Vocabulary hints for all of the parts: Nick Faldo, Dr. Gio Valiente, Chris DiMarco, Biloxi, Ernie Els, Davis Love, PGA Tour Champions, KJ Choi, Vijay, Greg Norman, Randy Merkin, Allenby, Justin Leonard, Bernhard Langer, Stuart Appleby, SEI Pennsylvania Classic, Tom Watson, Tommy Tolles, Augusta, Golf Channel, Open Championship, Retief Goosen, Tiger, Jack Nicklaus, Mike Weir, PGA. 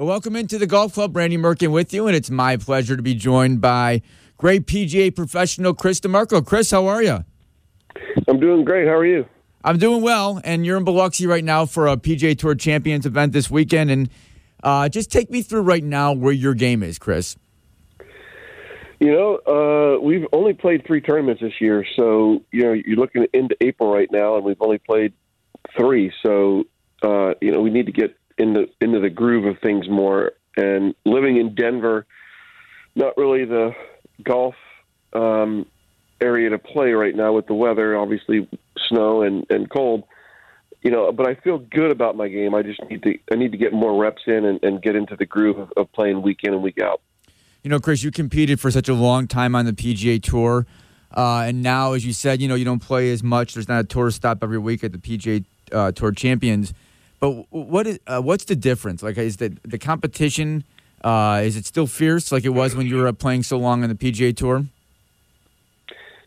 Well, welcome into the Golf Club. Randy Merkin with you, and it's my pleasure to be joined by great PGA professional Chris DiMarco. Chris, how are you? I'm doing great. How are you? I'm doing well, and you're in Biloxi right now for a PGA Tour Champions event this weekend. And just take me through right now where your game is, Chris. You know, we've only played three tournaments this year, so you know you're looking into April right now, and we've only played three. So you know we need to get into the groove of things more. And living in Denver, not really the golf area to play right now with the weather, obviously snow and cold, you know, but I feel good about my game. I just need to get more reps in and get into the groove of playing week in and week out. You know, Chris, you competed for such a long time on the PGA Tour. And now, as you said, you know, you don't play as much. There's not a tour stop every week at the PGA Tour Champions. But what's the difference? Like, is the competition, is it still fierce like it was when you were playing so long on the PGA Tour?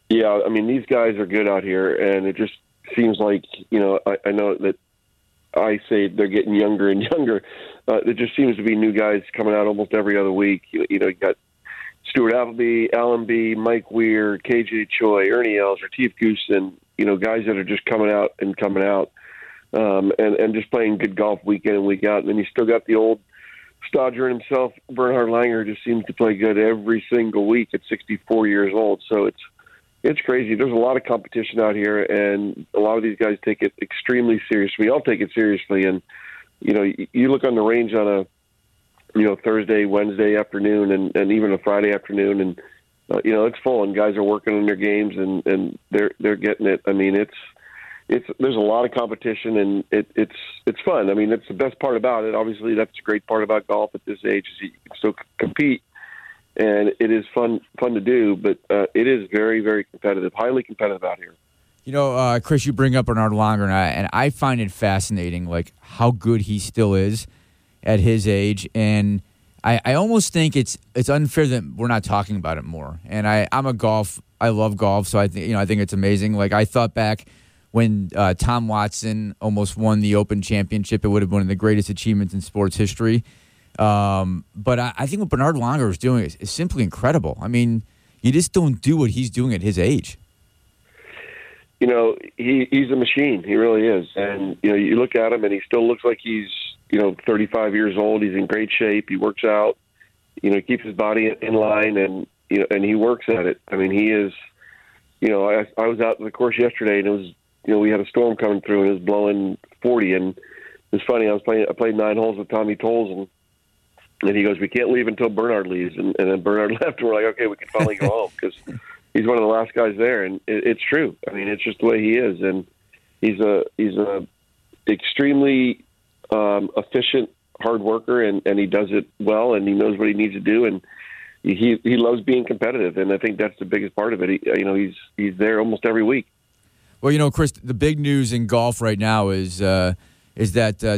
Yeah, I mean, these guys are good out here, and it just seems like, you know, I know that I say they're getting younger and younger. There just seems to be new guys coming out almost every other week. You know, you got Stuart Appleby, Allenby, Mike Weir, KJ Choi, Ernie Els, Retief Goosen, you know, guys that are just coming out and just playing good golf week in and week out. And then you still got the old stodger himself, Bernhard Langer, just seems to play good every single week at 64 years old. So It's crazy. There's a lot of competition out here, and a lot of these guys take it extremely seriously. We all take it seriously, and you know, you look on the range on a Thursday, Wednesday afternoon, and even a Friday afternoon, and you know it's full, and guys are working on their games, and they're getting it. I mean, it's there's a lot of competition, and it's fun. I mean, that's the best part about it. Obviously, that's the great part about golf at this age is you can still compete. And it is fun to do, but it is very, very competitive, highly competitive out here. You know, Chris, you bring up Bernhard Langer, and I find it fascinating, like, how good he still is at his age. And I almost think it's unfair that we're not talking about it more. And I love golf, so I think it's amazing. Like, I thought back when Tom Watson almost won the Open Championship, it would have been one of the greatest achievements in sports history. But I think what Bernhard Langer is doing is simply incredible. I mean, you just don't do what he's doing at his age. You know, he's a machine. He really is. And, you know, you look at him and he still looks like he's, you know, 35 years old. He's in great shape. He works out, you know, keeps his body in line and, you know, and he works at it. I mean, he is, you know, I was out on the course yesterday and it was, you know, we had a storm coming through and it was blowing 40. And it's funny, I played 9 holes with Tommy Tolles and he goes, we can't leave until Bernhard leaves. And then Bernhard left, and we're like, okay, we can finally go home because he's one of the last guys there. And it's true. I mean, it's just the way he is. And he's a extremely efficient, hard worker, and he does it well, and he knows what he needs to do. And he loves being competitive, and I think that's the biggest part of it. He's there almost every week. Well, you know, Chris, the big news in golf right now is that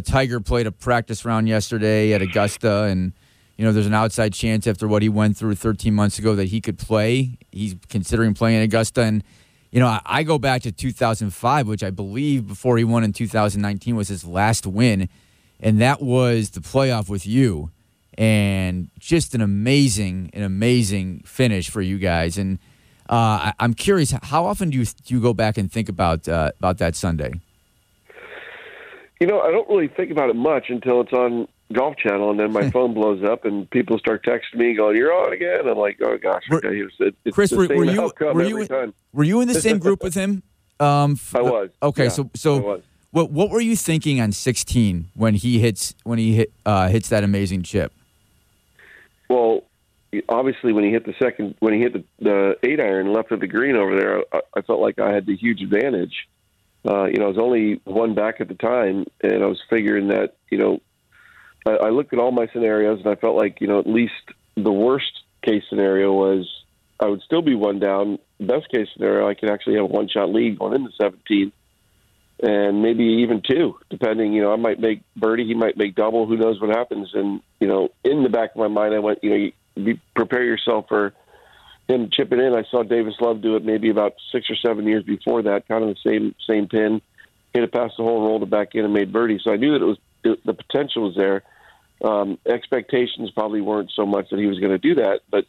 Tiger played a practice round yesterday at Augusta, and you know there's an outside chance after what he went through 13 months ago that he could play. He's considering playing at Augusta, and you know I go back to 2005, which I believe before he won in 2019 was his last win, and that was the playoff with you, and just an amazing finish for you guys. And I'm curious, how often do you go back and think about that Sunday? You know, I don't really think about it much until it's on Golf Channel, and then my phone blows up, and people start texting me going, "You're on again." And I'm like, "Oh gosh, okay." Chris, were you in the same group with him? I was. Okay, yeah, so was. What were you thinking on 16 when he hits that amazing chip? Well, obviously, when he hit the 8-iron left of the green over there, I felt like I had the huge advantage. You know, I was only one back at the time, and I was figuring that, you know, I looked at all my scenarios, and I felt like, you know, at least the worst-case scenario was I would still be one down. Best-case scenario, I could actually have a one-shot lead going into 17, and maybe even two, depending. You know, I might make birdie. He might make double. Who knows what happens? And, you know, in the back of my mind, I went, you know, prepare yourself for him chipping in. I saw Davis Love do it maybe about 6 or 7 years before that, kind of the same pin. Hit it past the hole, rolled it back in, and made birdie. So I knew that the potential was there. Expectations probably weren't so much that he was going to do that, but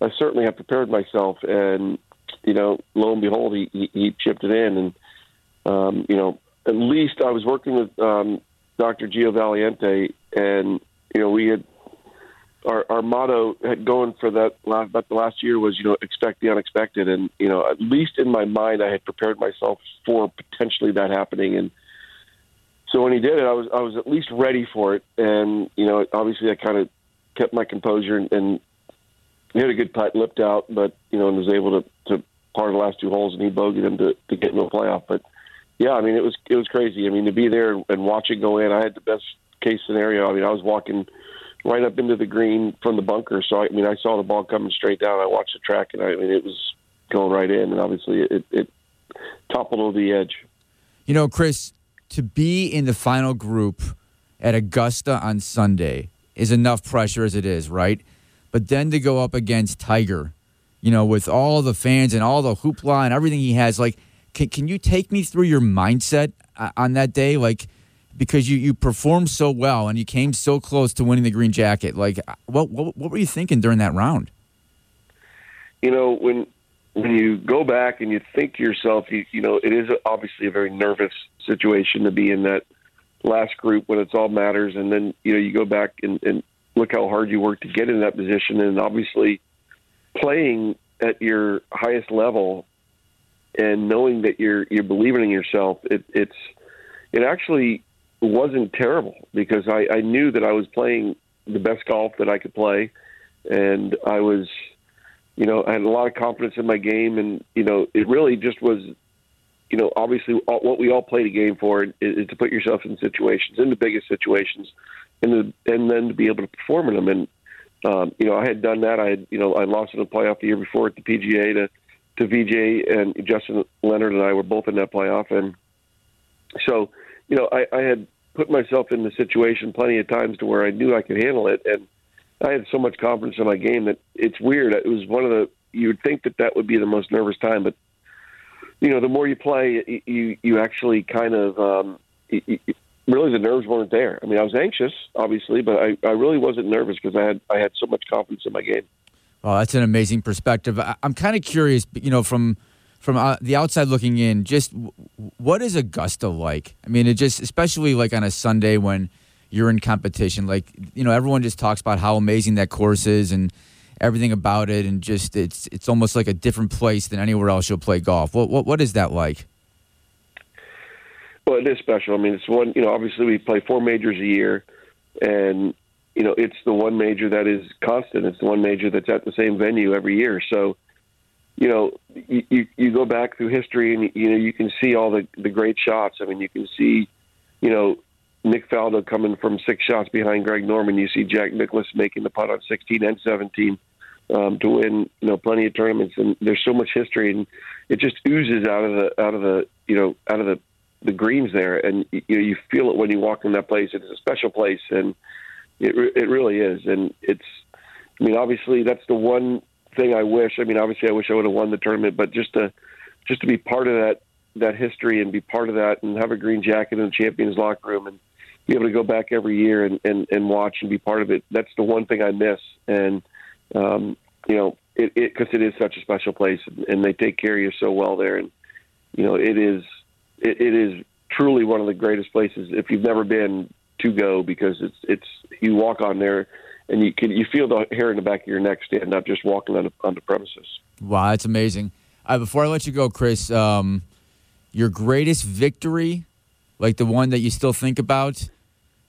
I certainly have prepared myself. And, you know, lo and behold, he chipped it in. And, you know, at least I was working with Dr. Gio Valiente, and, you know, we had our motto had going for that about the last year was, you know, expect the unexpected. And, you know, at least in my mind, I had prepared myself for potentially that happening. And so when he did it, I was at least ready for it. And, you know, obviously I kind of kept my composure and he had a good putt, lipped out, but, you know, and was able to par the last two holes, and he bogeyed him to get into a playoff. But, yeah, I mean, it was crazy. I mean, to be there and watch it go in, I had the best case scenario. I mean, I was walking right up into the green from the bunker. So, I mean, I saw the ball coming straight down. I watched the track, and, I mean, it was going right in, and obviously it toppled over the edge. You know, Chris, to be in the final group at Augusta on Sunday is enough pressure as it is, right? But then to go up against Tiger, you know, with all the fans and all the hoopla and everything he has, like, can you take me through your mindset on that day? Like, because you performed so well and you came so close to winning the green jacket. Like, what were you thinking during that round? You know, when you go back and you think to yourself, you know, it is obviously a very nervous situation to be in that last group when it's all matters. And then, you know, you go back and look how hard you worked to get in that position. And obviously playing at your highest level and knowing that you're believing in yourself, it actually wasn't terrible, because I knew that I was playing the best golf that I could play. And I was, you know, I had a lot of confidence in my game. And, you know, it really just was, you know, obviously what we all played a game for is to put yourself in situations, in the biggest situations, and then to be able to perform in them. And, you know, I had done that. I lost in the playoff the year before at the PGA to Vijay, and Justin Leonard and I were both in that playoff. And so, you know, I had put myself in the situation plenty of times to where I knew I could handle it. And I had so much confidence in my game that it's weird. It was one of the, you would think that would be the most nervous time, but, you know, the more you play, you actually kind of, really the nerves weren't there. I mean, I was anxious, obviously, but I really wasn't nervous because I had so much confidence in my game. Well, that's an amazing perspective. I'm kind of curious, you know, from the outside looking in, just what is Augusta like? I mean, it just, especially like on a Sunday when you're in competition, like, you know, everyone just talks about how amazing that course is and everything about it, and just it's almost like a different place than anywhere else you'll play golf. What is that like? Well, it is special. I mean, it's one, you know, obviously we play four majors a year, and, you know, it's the one major that is constant. It's the one major that's at the same venue every year. So, you know, you go back through history and, you know, you can see all the great shots. I mean, you can see, you know, Nick Faldo coming from 6 shots behind Greg Norman. You see Jack Nicklaus making the putt on 16 and 17 to win, you know, plenty of tournaments. And there's so much history, and it just oozes out of the greens there, and you feel it when you walk in that place. It's a special place, and it really is. And it's, I mean, obviously that's the one thing I wish. I mean, obviously I wish I would have won the tournament, but just to be part of that history and be part of that, and have a green jacket in the Champions locker room, and be able to go back every year and watch and be part of it. That's the one thing I miss. And you know, because it is such a special place, and they take care of you so well there. And you know, it is truly one of the greatest places, if you've never been, to go, because it's you walk on there and you feel the hair in the back of your neck stand up just walking on the premises. Wow, that's amazing. Before I let you go, Chris, your greatest victory, like the one that you still think about,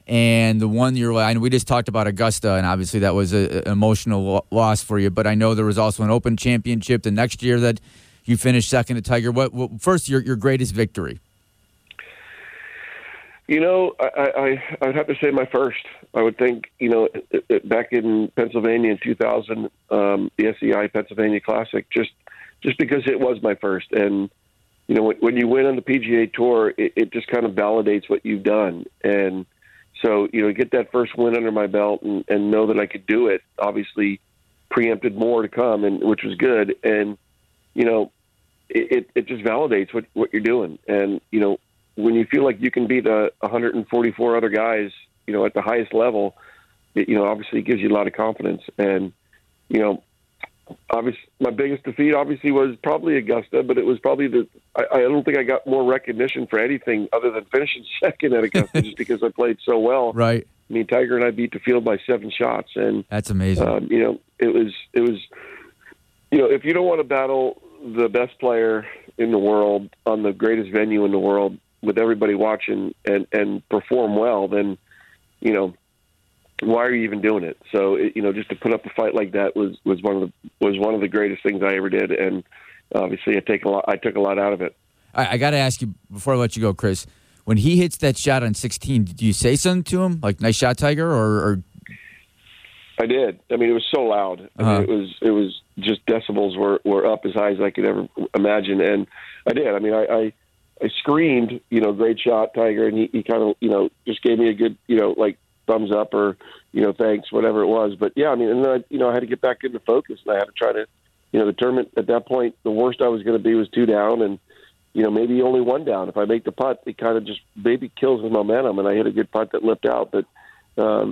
and the one you're like, we just talked about Augusta, and obviously that was an emotional loss for you, but I know there was also an Open Championship the next year that you finished second to Tiger. What first, your greatest victory? You know, I would have to say my first. I would think, you know, back in Pennsylvania in 2000, the SEI Pennsylvania Classic, just because it was my first. And, you know, when you win on the PGA Tour, it just kind of validates what you've done. And so, you know, get that first win under my belt and know that I could do it, obviously preempted more to come, and which was good. And, you know, it just validates what you're doing. And, you know, when you feel like you can beat 144 other guys, you know, at the highest level, it, you know, obviously it gives you a lot of confidence. And, you know, obviously my biggest defeat obviously was probably Augusta, but it was probably I don't think I got more recognition for anything other than finishing second at Augusta just because I played so well. Right. I mean, Tiger and I beat the field by 7 shots, and that's amazing. You know, it was, you know, if you don't want to battle the best player in the world on the greatest venue in the world with everybody watching and perform well, then, you know, why are you even doing it? So, you know, just to put up a fight like that was one of the greatest things I ever did, and obviously I took a lot out of it. I got to ask you before I let you go, Chris. When he hits that shot on 16, did you say something to him, like "nice shot, Tiger"? Or I did. I mean, it was so loud. I mean, it was just decibels were up as high as I could ever imagine, and I did. I mean, I screamed, you know, "great shot, Tiger," and he kind of, you know, just gave me a good, you know, like thumbs up or, you know, thanks, whatever it was. But yeah, I mean, and then I had to get back into focus, and I had to try to, you know, the tournament at that point, the worst I was going to be was 2 down, and you know, maybe only 1 down. If I make the putt, it kind of just maybe kills his momentum, and I hit a good putt that lipped out. But,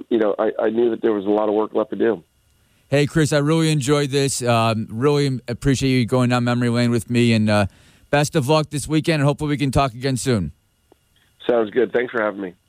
you know, I knew that there was a lot of work left to do. Hey, Chris, I really enjoyed this. Really appreciate you going down memory lane with me. And best of luck this weekend, and hopefully we can talk again soon. Sounds good. Thanks for having me.